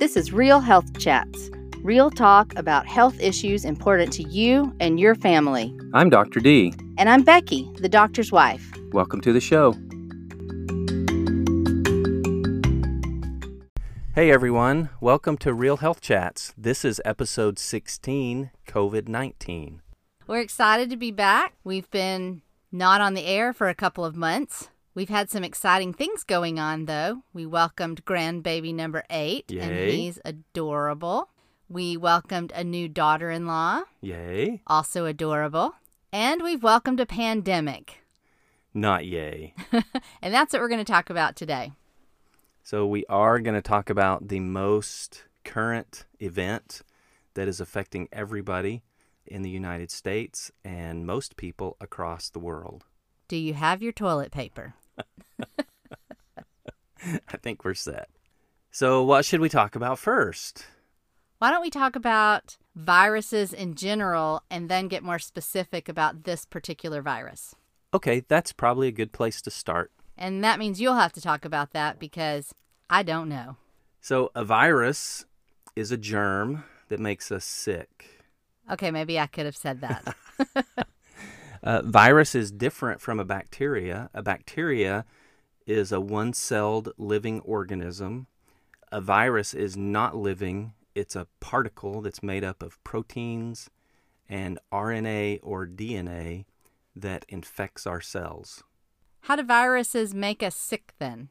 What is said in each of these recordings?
This is Real Health Chats, real talk about health issues important to you and your family. I'm Dr. D. And I'm Becky, the doctor's wife. Welcome to the show. Hey everyone, welcome to Real Health Chats. This is episode 16, COVID-19. We're excited to be back. We've been not on the air for a couple of months. We've had some exciting things going on, though. We welcomed grandbaby number 8, Yay. And he's adorable. We welcomed a new daughter-in-law, Yay. Also adorable. And we've welcomed a pandemic. Not yay. And that's what we're going to talk about today. So we are going to talk about the most current event that is affecting everybody in the United States and most people across the world. Do you have your toilet paper? I think we're set. So what should we talk about first? Why don't we talk about viruses in general and then get more specific about this particular virus? Okay, that's probably a good place to start. And that means you'll have to talk about that because I don't know. So a virus is a germ that makes us sick. Okay, maybe I could have said that. Virus is different from a bacteria. A bacteria is a one-celled living organism. A virus is not living. It's a particle that's made up of proteins and RNA or DNA that infects our cells. How do viruses make us sick then?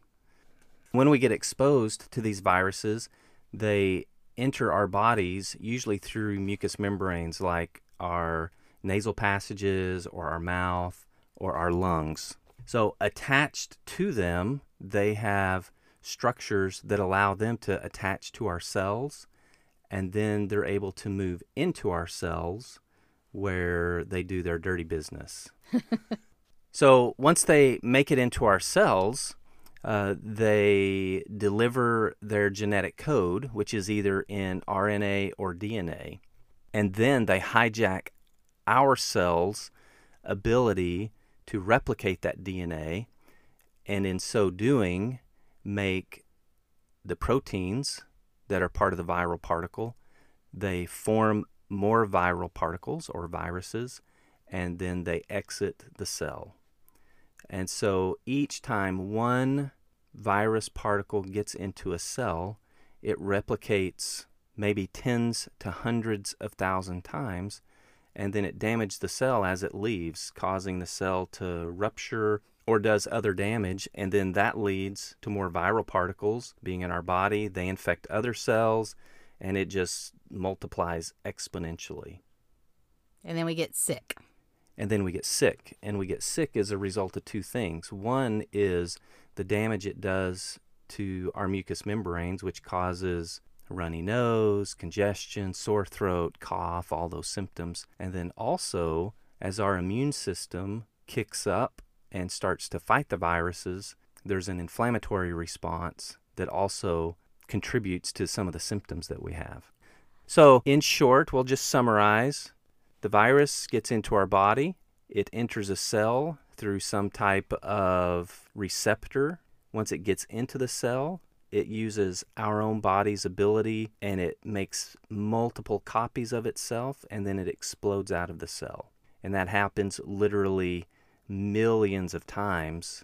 When we get exposed to these viruses, they enter our bodies usually through mucous membranes like our nasal passages or our mouth or our lungs. So attached to them, they have structures that allow them to attach to our cells, and then they're able to move into our cells where they do their dirty business. So once they make it into our cells, they deliver their genetic code, which is either in RNA or DNA, and then they hijack our cells' ability to replicate that DNA, and in so doing, make the proteins that are part of the viral particle. They form more viral particles or viruses, and then they exit the cell. And so each time one virus particle gets into a cell, it replicates maybe tens to hundreds of thousands times, and then it damages the cell as it leaves, causing the cell to rupture or does other damage, and then that leads to more viral particles being in our body. They infect other cells, and it just multiplies exponentially. And then we get sick. And we get sick as a result of two things. One is the damage it does to our mucous membranes, which causes runny nose, congestion, sore throat, cough, all those symptoms. And then also, as our immune system kicks up and starts to fight the viruses, there's an inflammatory response that also contributes to some of the symptoms that we have. So, in short, we'll just summarize. The virus gets into our body. It enters a cell through some type of receptor. Once it gets into the cell, it uses our own body's ability, and it makes multiple copies of itself, and then it explodes out of the cell. And that happens literally millions of times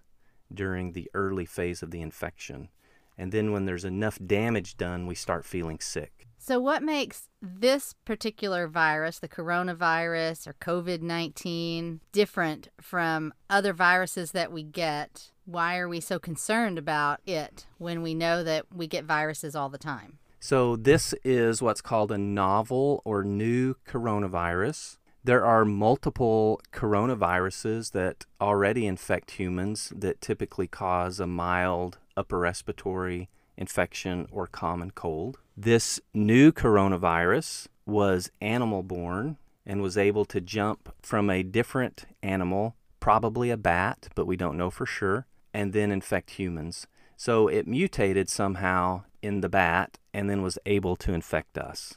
during the early phase of the infection. And then when there's enough damage done, we start feeling sick. So what makes this particular virus, the coronavirus or COVID-19, different from other viruses that we get? Why are we so concerned about it when we know that we get viruses all the time? So this is what's called a novel or new coronavirus. There are multiple coronaviruses that already infect humans that typically cause a mild upper respiratory infection or common cold. This new coronavirus was animal-borne and was able to jump from a different animal, probably a bat, but we don't know for sure, and then infect humans. So it mutated somehow in the bat and then was able to infect us.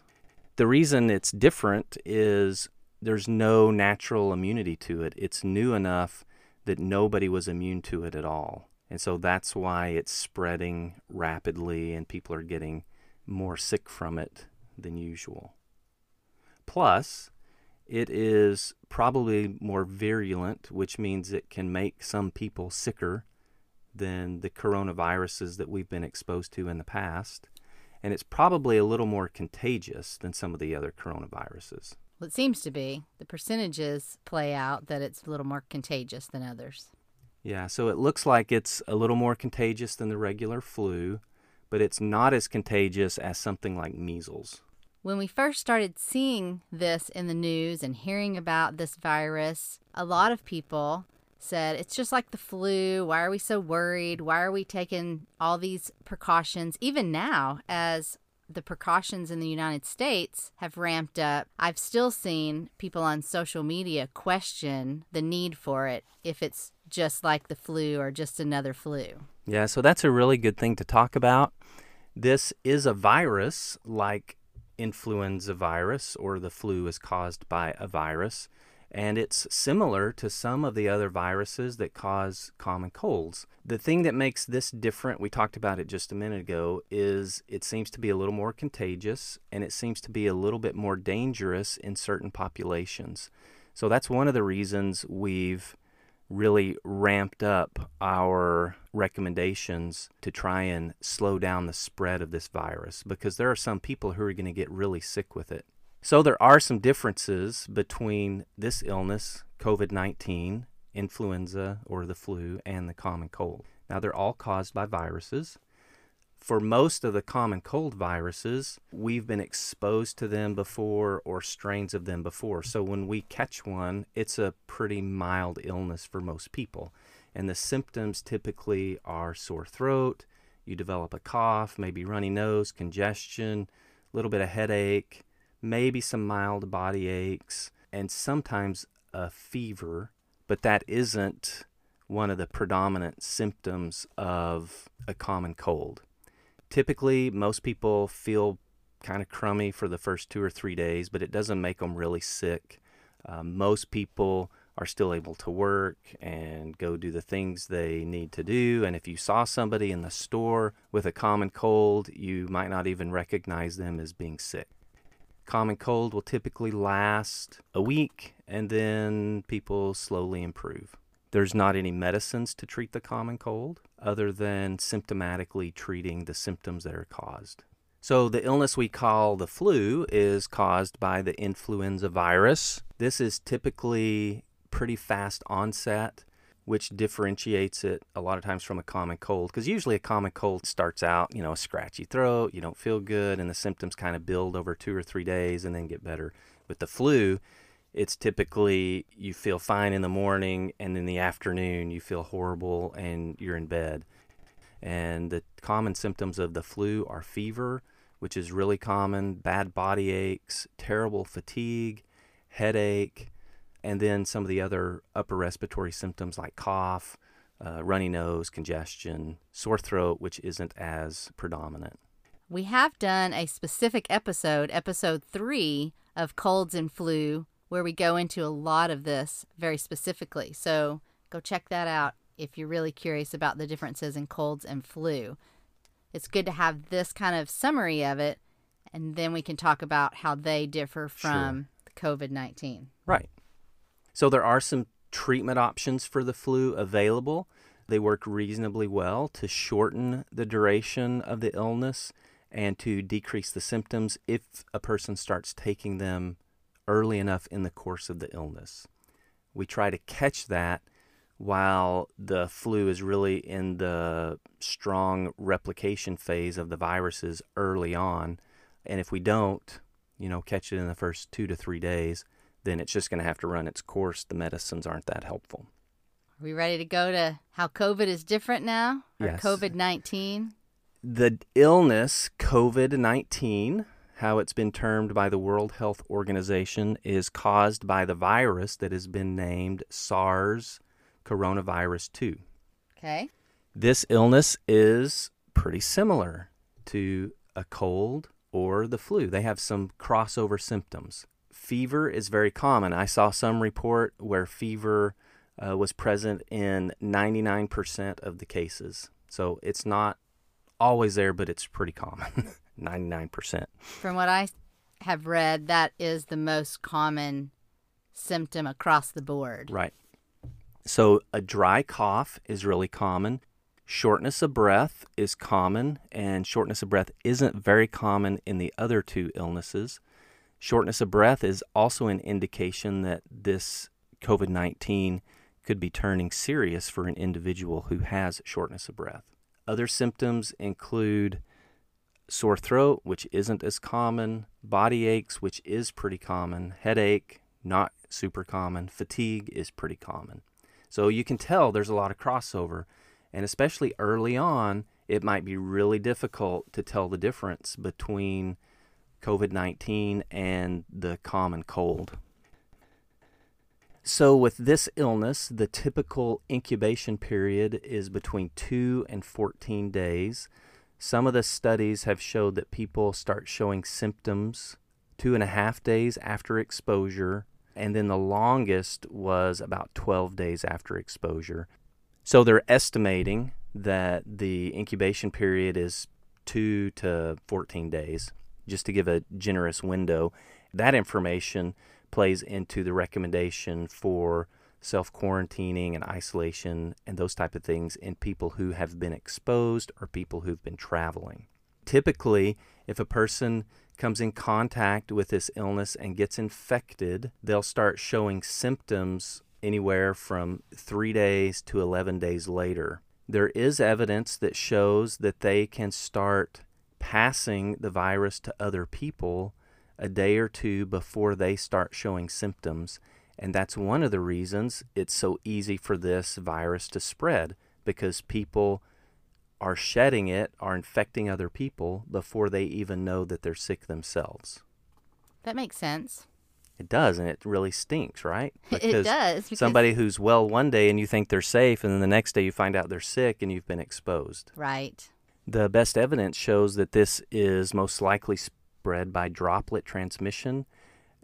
The reason it's different is there's no natural immunity to it. It's new enough that nobody was immune to it at all. And so that's why it's spreading rapidly and people are getting more sick from it than usual. Plus, it is probably more virulent, which means it can make some people sicker than the coronaviruses that we've been exposed to in the past. And it's probably a little more contagious than some of the other coronaviruses. Well, it seems to be. The percentages play out that it's a little more contagious than others. Yeah, so it looks like it's a little more contagious than the regular flu, but it's not as contagious as something like measles. When we first started seeing this in the news and hearing about this virus, a lot of people said, it's just like the flu. Why are we so worried? Why are we taking all these precautions? Even now, as the precautions in the United States have ramped up, I've still seen people on social media question the need for it if it's just like the flu or just another flu. Yeah, so that's a really good thing to talk about. This is a virus like influenza virus or the flu is caused by a virus, and it's similar to some of the other viruses that cause common colds. The thing that makes this different, we talked about it just a minute ago, is it seems to be a little more contagious and it seems to be a little bit more dangerous in certain populations. So that's one of the reasons we've really ramped up our recommendations to try and slow down the spread of this virus, because there are some people who are going to get really sick with it. So there are some differences between this illness, COVID-19, influenza or the flu, and the common cold. Now, they're all caused by viruses. For most of the common cold viruses, we've been exposed to them before or strains of them before. So when we catch one, it's a pretty mild illness for most people. And the symptoms typically are sore throat, you develop a cough, maybe runny nose, congestion, a little bit of headache, maybe some mild body aches, and sometimes a fever, but that isn't one of the predominant symptoms of a common cold. Typically, most people feel kind of crummy for the first 2 or 3 days, but it doesn't make them really sick. Most people are still able to work and go do the things they need to do. And if you saw somebody in the store with a common cold, you might not even recognize them as being sick. Common cold will typically last a week, and then people slowly improve. There's not any medicines to treat the common cold other than symptomatically treating the symptoms that are caused. So the illness we call the flu is caused by the influenza virus. This is typically pretty fast onset, which differentiates it a lot of times from a common cold, because usually a common cold starts out, a scratchy throat, you don't feel good, and the symptoms kind of build over 2 or 3 days and then get better. With the flu, it's typically you feel fine in the morning, and in the afternoon you feel horrible and you're in bed. And the common symptoms of the flu are fever, which is really common, bad body aches, terrible fatigue, headache, and then some of the other upper respiratory symptoms like cough, runny nose, congestion, sore throat, which isn't as predominant. We have done a specific episode, episode 3 of Colds and Flu, where we go into a lot of this very specifically. So go check that out if you're really curious about the differences in colds and flu. It's good to have this kind of summary of it, and then we can talk about how they differ from COVID-19. Right. So there are some treatment options for the flu available. They work reasonably well to shorten the duration of the illness and to decrease the symptoms if a person starts taking them early enough in the course of the illness. We try to catch that while the flu is really in the strong replication phase of the viruses early on. And if we don't, catch it in the first 2 to 3 days, then it's just going to have to run its course. The medicines aren't that helpful. Are we ready to go to how COVID is different now? Or yes. COVID-19? The illness, COVID-19, how it's been termed by the World Health Organization, is caused by the virus that has been named SARS-Coronavirus-2. Okay. This illness is pretty similar to a cold or the flu. They have some crossover symptoms. Fever is very common. I saw some report where fever was present in 99% of the cases. So it's not always there, but it's pretty common. 99%. From what I have read, that is the most common symptom across the board. Right. So a dry cough is really common. Shortness of breath is common, and shortness of breath isn't very common in the other two illnesses. Shortness of breath is also an indication that this COVID-19 could be turning serious for an individual who has shortness of breath. Other symptoms include sore throat, which isn't as common, body aches, which is pretty common, headache, not super common, fatigue is pretty common. So you can tell there's a lot of crossover, and especially early on, it might be really difficult to tell the difference between COVID-19 and the common cold. So with this illness, the typical incubation period is between 2 and 14 days. Some of the studies have showed that people start showing symptoms 2.5 days after exposure, and then the longest was about 12 days after exposure. So they're estimating that the incubation period is 2 to 14 days, just to give a generous window. That information plays into the recommendation for self-quarantining and isolation and those type of things in people who have been exposed or people who've been traveling. Typically, if a person comes in contact with this illness and gets infected, they'll start showing symptoms anywhere from 3 days to 11 days later. There is evidence that shows that they can start passing the virus to other people a day or two before they start showing symptoms. And that's one of the reasons it's so easy for this virus to spread, because people are shedding it, are infecting other people before they even know that they're sick themselves. That makes sense. It does, and it really stinks, right? It does. Because somebody who's well one day and you think they're safe, and then the next day you find out they're sick and you've been exposed. Right. The best evidence shows that this is most likely spread by droplet transmission,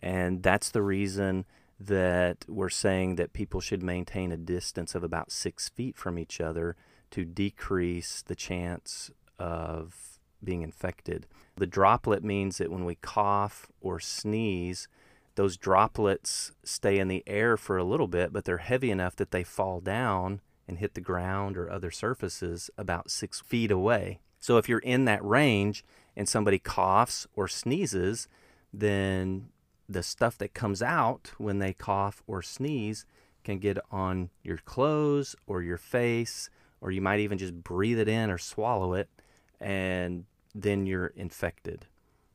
and that's the reason that we're saying that people should maintain a distance of about 6 feet from each other to decrease the chance of being infected. The droplet means that when we cough or sneeze, those droplets stay in the air for a little bit, but they're heavy enough that they fall down and hit the ground or other surfaces about 6 feet away. So if you're in that range and somebody coughs or sneezes, then the stuff that comes out when they cough or sneeze can get on your clothes or your face, or you might even just breathe it in or swallow it, and then you're infected.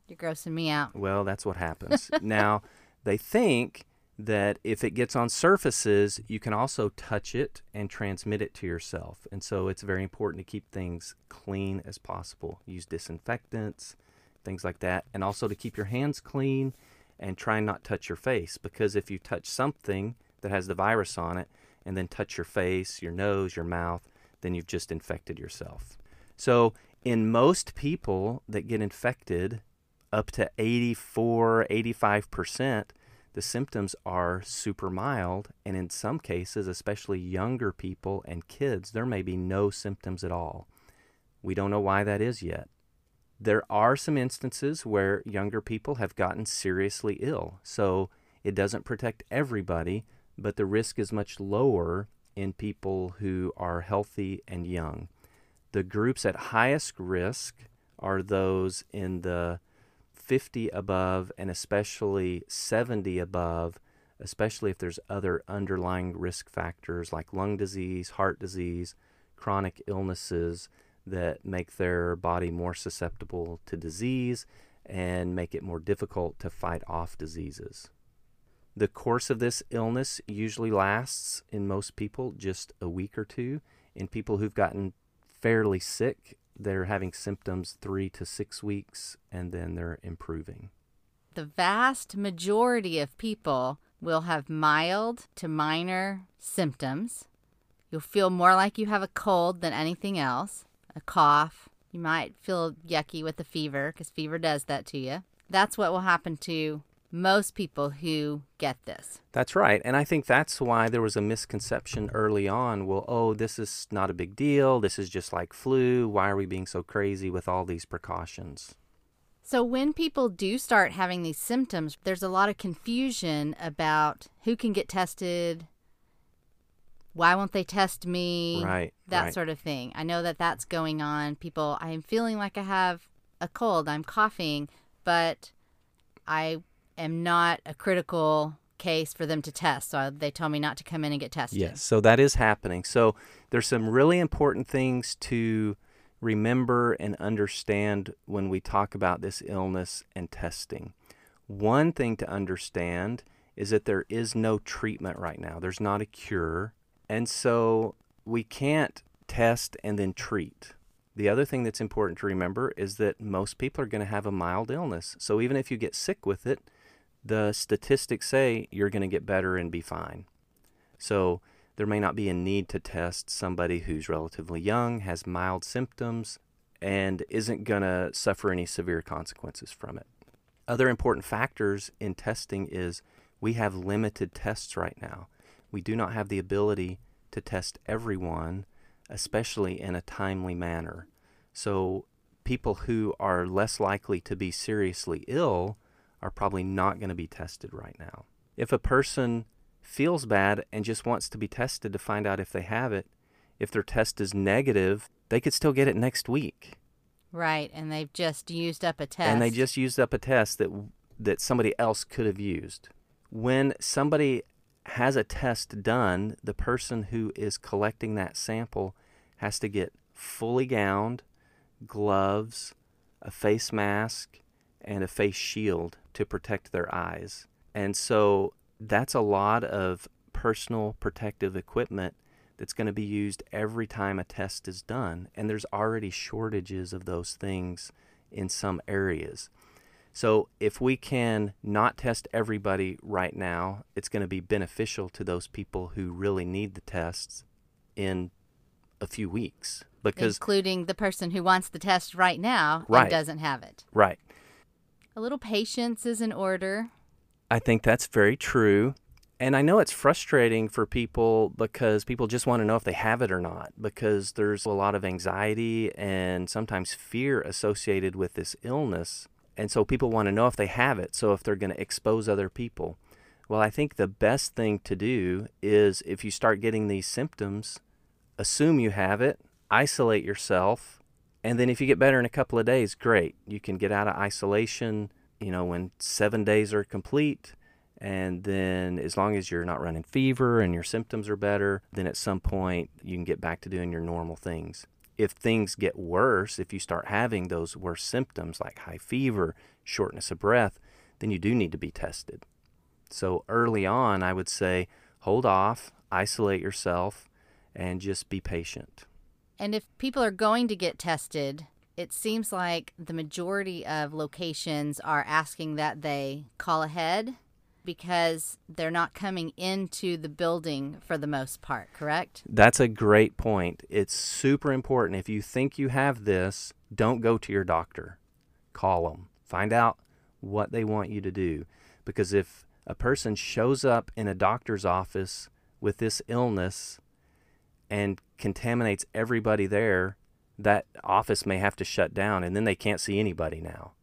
You're grossing me out. Well, that's what happens. Now, they think that if it gets on surfaces, you can also touch it and transmit it to yourself. And so it's very important to keep things clean as possible. Use disinfectants, things like that, and also to keep your hands clean and try and not touch your face, because if you touch something that has the virus on it and then touch your face, your nose, your mouth, then you've just infected yourself. So in most people that get infected, up to 85%, the symptoms are super mild, and in some cases, especially younger people and kids, there may be no symptoms at all. We don't know why that is yet. There are some instances where younger people have gotten seriously ill, so it doesn't protect everybody, but the risk is much lower in people who are healthy and young. The groups at highest risk are those in the 50 above, and especially 70 above, especially if there's other underlying risk factors like lung disease, heart disease, chronic illnesses that make their body more susceptible to disease and make it more difficult to fight off diseases. The course of this illness usually lasts, in most people, just a week or two. In people who've gotten fairly sick, they're having symptoms 3 to 6 weeks, and then they're improving. The vast majority of people will have mild to minor symptoms. You'll feel more like you have a cold than anything else, a cough. You might feel yucky with a fever, because fever does that to you. That's what will happen to most people who get this. That's right. And I think that's why there was a misconception early on. Well, oh, this is not a big deal. This is just like flu. Why are we being so crazy with all these precautions? So when people do start having these symptoms, there's a lot of confusion about who can get tested, why won't they test me, that sort of thing. I know that that's going on. People, I am feeling like I have a cold, I'm coughing, but I am not a critical case for them to test. So they tell me not to come in and get tested. Yes, so that is happening. So there's some really important things to remember and understand when we talk about this illness and testing. One thing to understand is that there is no treatment right now. There's not a cure. And so we can't test and then treat. The other thing that's important to remember is that most people are going to have a mild illness. So even if you get sick with it, the statistics say you're going to get better and be fine. So there may not be a need to test somebody who's relatively young, has mild symptoms, and isn't going to suffer any severe consequences from it. Other important factors in testing is we have limited tests right now. We do not have the ability to test everyone, especially in a timely manner. So people who are less likely to be seriously ill are probably not going to be tested right now. If a person feels bad and just wants to be tested to find out if they have it, if their test is negative, they could still get it next week. Right, and they've just used up a test. And they just used up a test that somebody else could have used. When somebody has a test done, the person who is collecting that sample has to get fully gowned, gloves, a face mask, and a face shield to protect their eyes. And so that's a lot of personal protective equipment that's going to be used every time a test is done. And there's already shortages of those things in some areas. So if we can not test everybody right now, it's going to be beneficial to those people who really need the tests in a few weeks. Because including the person who wants the test right now and doesn't have it. Right. A little patience is in order. I think that's very true. And I know it's frustrating for people because people just want to know if they have it or not, because there's a lot of anxiety and sometimes fear associated with this illness. And so people want to know if they have it, so if they're going to expose other people. Well, I think the best thing to do is if you start getting these symptoms, assume you have it, isolate yourself, and then if you get better in a couple of days, great. You can get out of isolation, you know, when 7 days are complete, and then as long as you're not running fever and your symptoms are better, then at some point you can get back to doing your normal things. If things get worse, if you start having those worse symptoms like high fever, shortness of breath, then you do need to be tested. So early on, I would say, hold off, isolate yourself, and just be patient. And if people are going to get tested, it seems like the majority of locations are asking that they call ahead because they're not coming into the building for the most part, correct? That's a great point. It's super important. If you think you have this, don't go to your doctor. Call them. Find out what they want you to do. Because if a person shows up in a doctor's office with this illness and contaminates everybody there, that office may have to shut down, and then they can't see anybody now.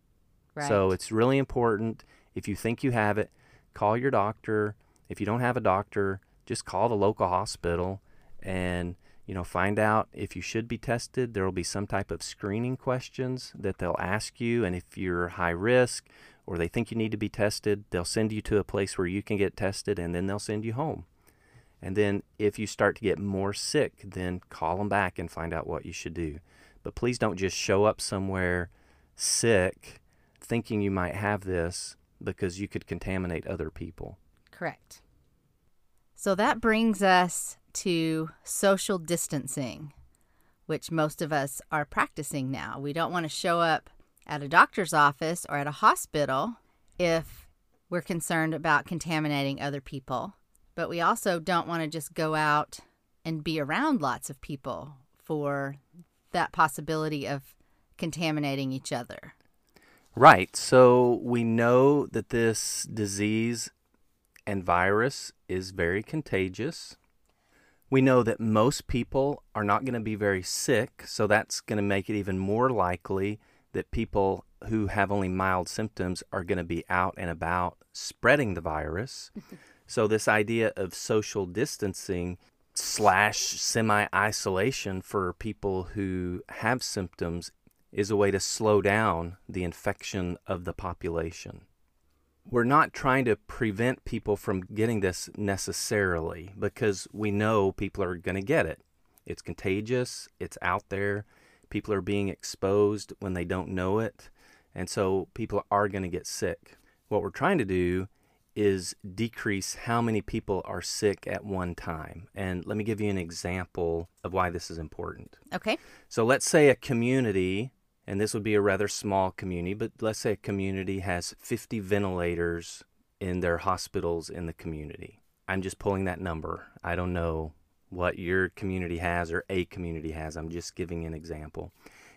Right. So it's really important, if you think you have it, call your doctor. If you don't have a doctor, just call the local hospital and, you know, find out if you should be tested. There will be some type of screening questions that they'll ask you, and if you're high risk or they think you need to be tested, they'll send you to a place where you can get tested, and then they'll send you home. And then if you start to get more sick, then call them back and find out what you should do. But please don't just show up somewhere sick thinking you might have this, because you could contaminate other people. Correct. So that brings us to social distancing, which most of us are practicing now. We don't want to show up at a doctor's office or at a hospital if we're concerned about contaminating other people. But we also don't want to just go out and be around lots of people for that possibility of contaminating each other. Right, so we know that this disease and virus is very contagious. We know that most people are not going to be very sick, so that's going to make it even more likely that people who have only mild symptoms are going to be out and about spreading the virus. So this idea of social distancing / semi-isolation for people who have symptoms is a way to slow down the infection of the population. We're not trying to prevent people from getting this necessarily, because we know people are going to get it. It's contagious. It's out there. People are being exposed when they don't know it. And so people are going to get sick. What we're trying to do is decrease how many people are sick at one time. And let me give you an example of why this is important. Okay. So let's say a community, and this would be a rather small community, but let's say a community has 50 ventilators in their hospitals in the community. I'm just pulling that number. I don't know what your community has or a community has. I'm just giving an example.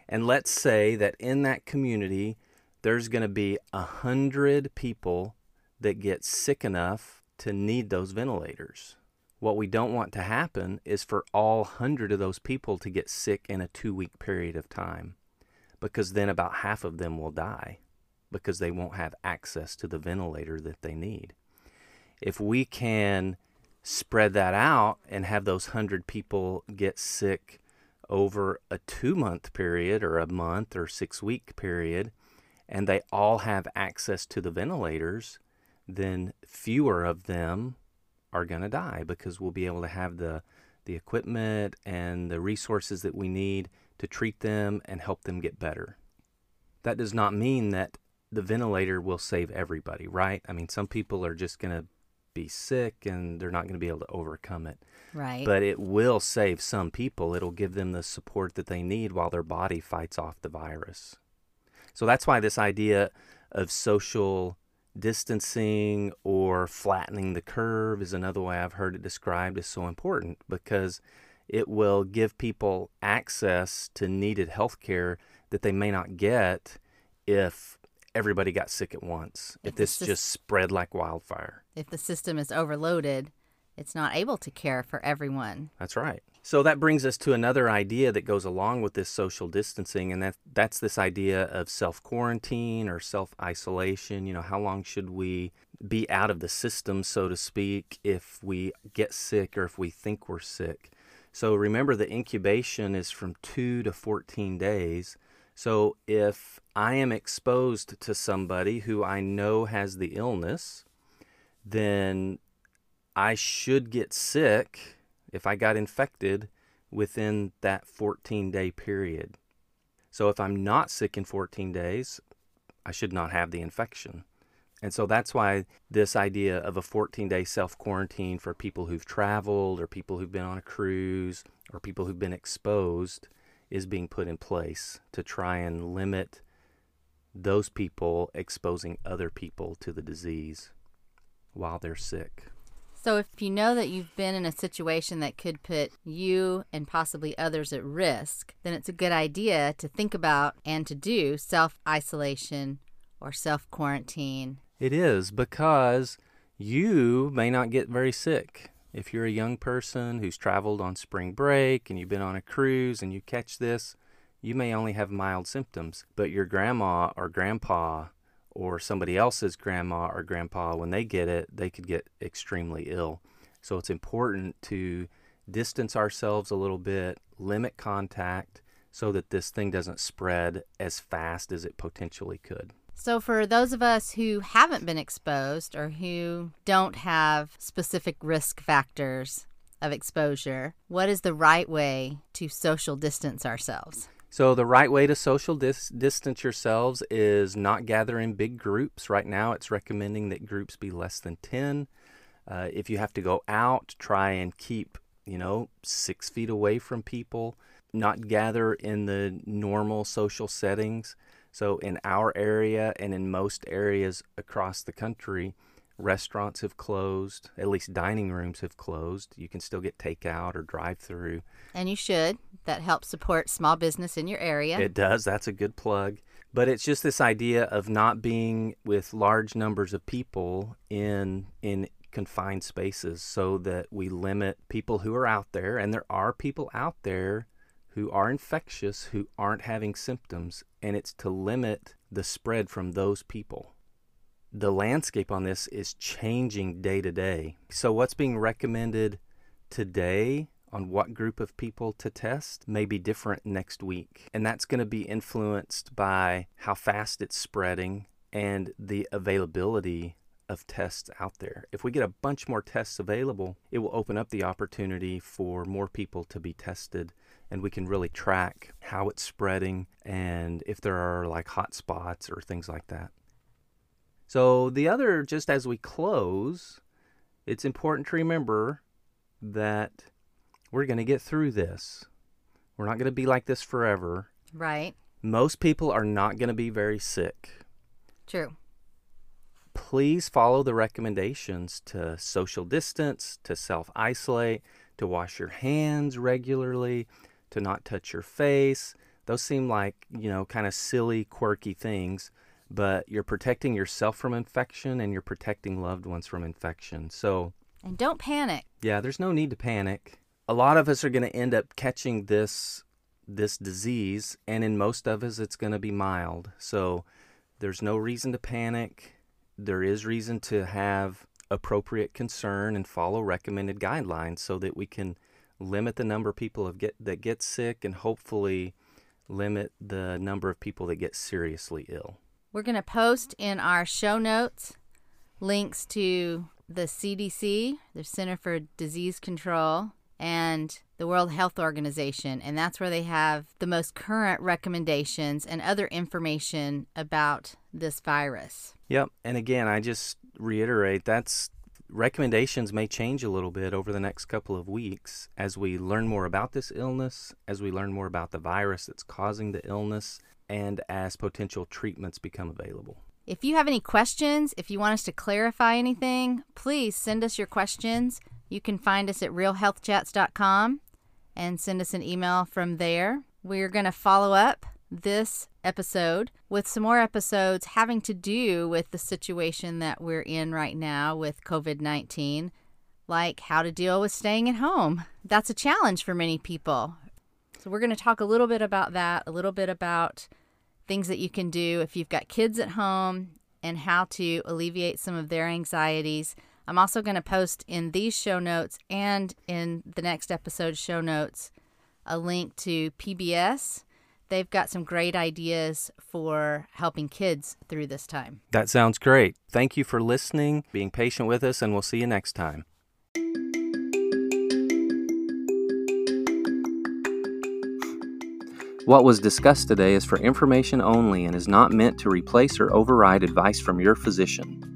And let's say that in that community, there's going to be 100 people that get sick enough to need those ventilators. What we don't want to happen is for all 100 of those people to get sick in a 2-week period of time, because then about half of them will die because they won't have access to the ventilator that they need. If we can spread that out and have those 100 people get sick over a 2-month period or a month or 6-week period, and they all have access to the ventilators, then fewer of them are going to die, because we'll be able to have the equipment and the resources that we need to treat them and help them get better. That does not mean that the ventilator will save everybody, right? I mean, some people are just going to be sick and they're not going to be able to overcome it. Right. But it will save some people. It'll give them the support that they need while their body fights off the virus. So that's why this idea of social distancing or flattening the curve is another way I've heard it described as so important, because it will give people access to needed health care that they may not get if everybody got sick at once, if this just spread like wildfire. If the system is overloaded, it's not able to care for everyone. That's right. So that brings us to another idea that goes along with this social distancing, and that's this idea of self-quarantine or self-isolation. You know, how long should we be out of the system, so to speak, if we get sick or if we think we're sick? So remember, the incubation is from 2 to 14 days. So if I am exposed to somebody who I know has the illness, then I should get sick if I got infected within that 14-day period. So if I'm not sick in 14 days, I should not have the infection. And so that's why this idea of a 14-day self-quarantine for people who've traveled or people who've been on a cruise or people who've been exposed is being put in place to try and limit those people exposing other people to the disease while they're sick. So if you know that you've been in a situation that could put you and possibly others at risk, then it's a good idea to think about and to do self-isolation or self-quarantine. It is, because you may not get very sick. If you're a young person who's traveled on spring break and you've been on a cruise and you catch this, you may only have mild symptoms, but your grandma or grandpa or somebody else's grandma or grandpa, when they get it, they could get extremely ill. So it's important to distance ourselves a little bit, limit contact, so that this thing doesn't spread as fast as it potentially could. So for those of us who haven't been exposed or who don't have specific risk factors of exposure, what is the right way to social distance ourselves? So the right way to social distance yourselves is not gather in big groups. Right now, it's recommending that groups be less than 10. If you have to go out, try and keep, 6 feet away from people. Not gather in the normal social settings. So in our area and in most areas across the country, restaurants have closed, at least dining rooms have closed. You can still get takeout or drive-through. And you should. That helps support small business in your area. It does. That's a good plug. But it's just this idea of not being with large numbers of people in confined spaces, so that we limit people who are out there. And there are people out there who are infectious, who aren't having symptoms, and it's to limit the spread from those people. The landscape on this is changing day to day. So what's being recommended today on what group of people to test may be different next week. And that's going to be influenced by how fast it's spreading and the availability of tests out there. If we get a bunch more tests available, it will open up the opportunity for more people to be tested, and we can really track how it's spreading and if there are like hot spots or things like that. So the other, just as we close, it's important to remember that we're going to get through this. We're not going to be like this forever. Right. Most people are not going to be very sick. True. Please follow the recommendations to social distance, to self-isolate, to wash your hands regularly, to not touch your face. Those seem like, you know, kind of silly, quirky things. But you're protecting yourself from infection and you're protecting loved ones from infection. So, and don't panic. Yeah, there's no need to panic. A lot of us are going to end up catching this disease, and in most of us it's going to be mild. So there's no reason to panic. There is reason to have appropriate concern and follow recommended guidelines so that we can limit the number of people that get sick and hopefully limit the number of people that get seriously ill. We're going to post in our show notes links to the CDC, the Center for Disease Control, and the World Health Organization. And that's where they have the most current recommendations and other information about this virus. Yep. And again, I just reiterate, that's recommendations may change a little bit over the next couple of weeks as we learn more about this illness, as we learn more about the virus that's causing the illness, and as potential treatments become available. If you have any questions, if you want us to clarify anything, please send us your questions. You can find us at realhealthchats.com and send us an email from there. We're going to follow up this episode with some more episodes having to do with the situation that we're in right now with COVID-19, like how to deal with staying at home. That's a challenge for many people. So we're going to talk a little bit about that, a little bit about things that you can do if you've got kids at home and how to alleviate some of their anxieties. I'm also going to post in these show notes and in the next episode's show notes a link to PBS. They've got some great ideas for helping kids through this time. That sounds great. Thank you for listening, being patient with us, and we'll see you next time. What was discussed today is for information only and is not meant to replace or override advice from your physician.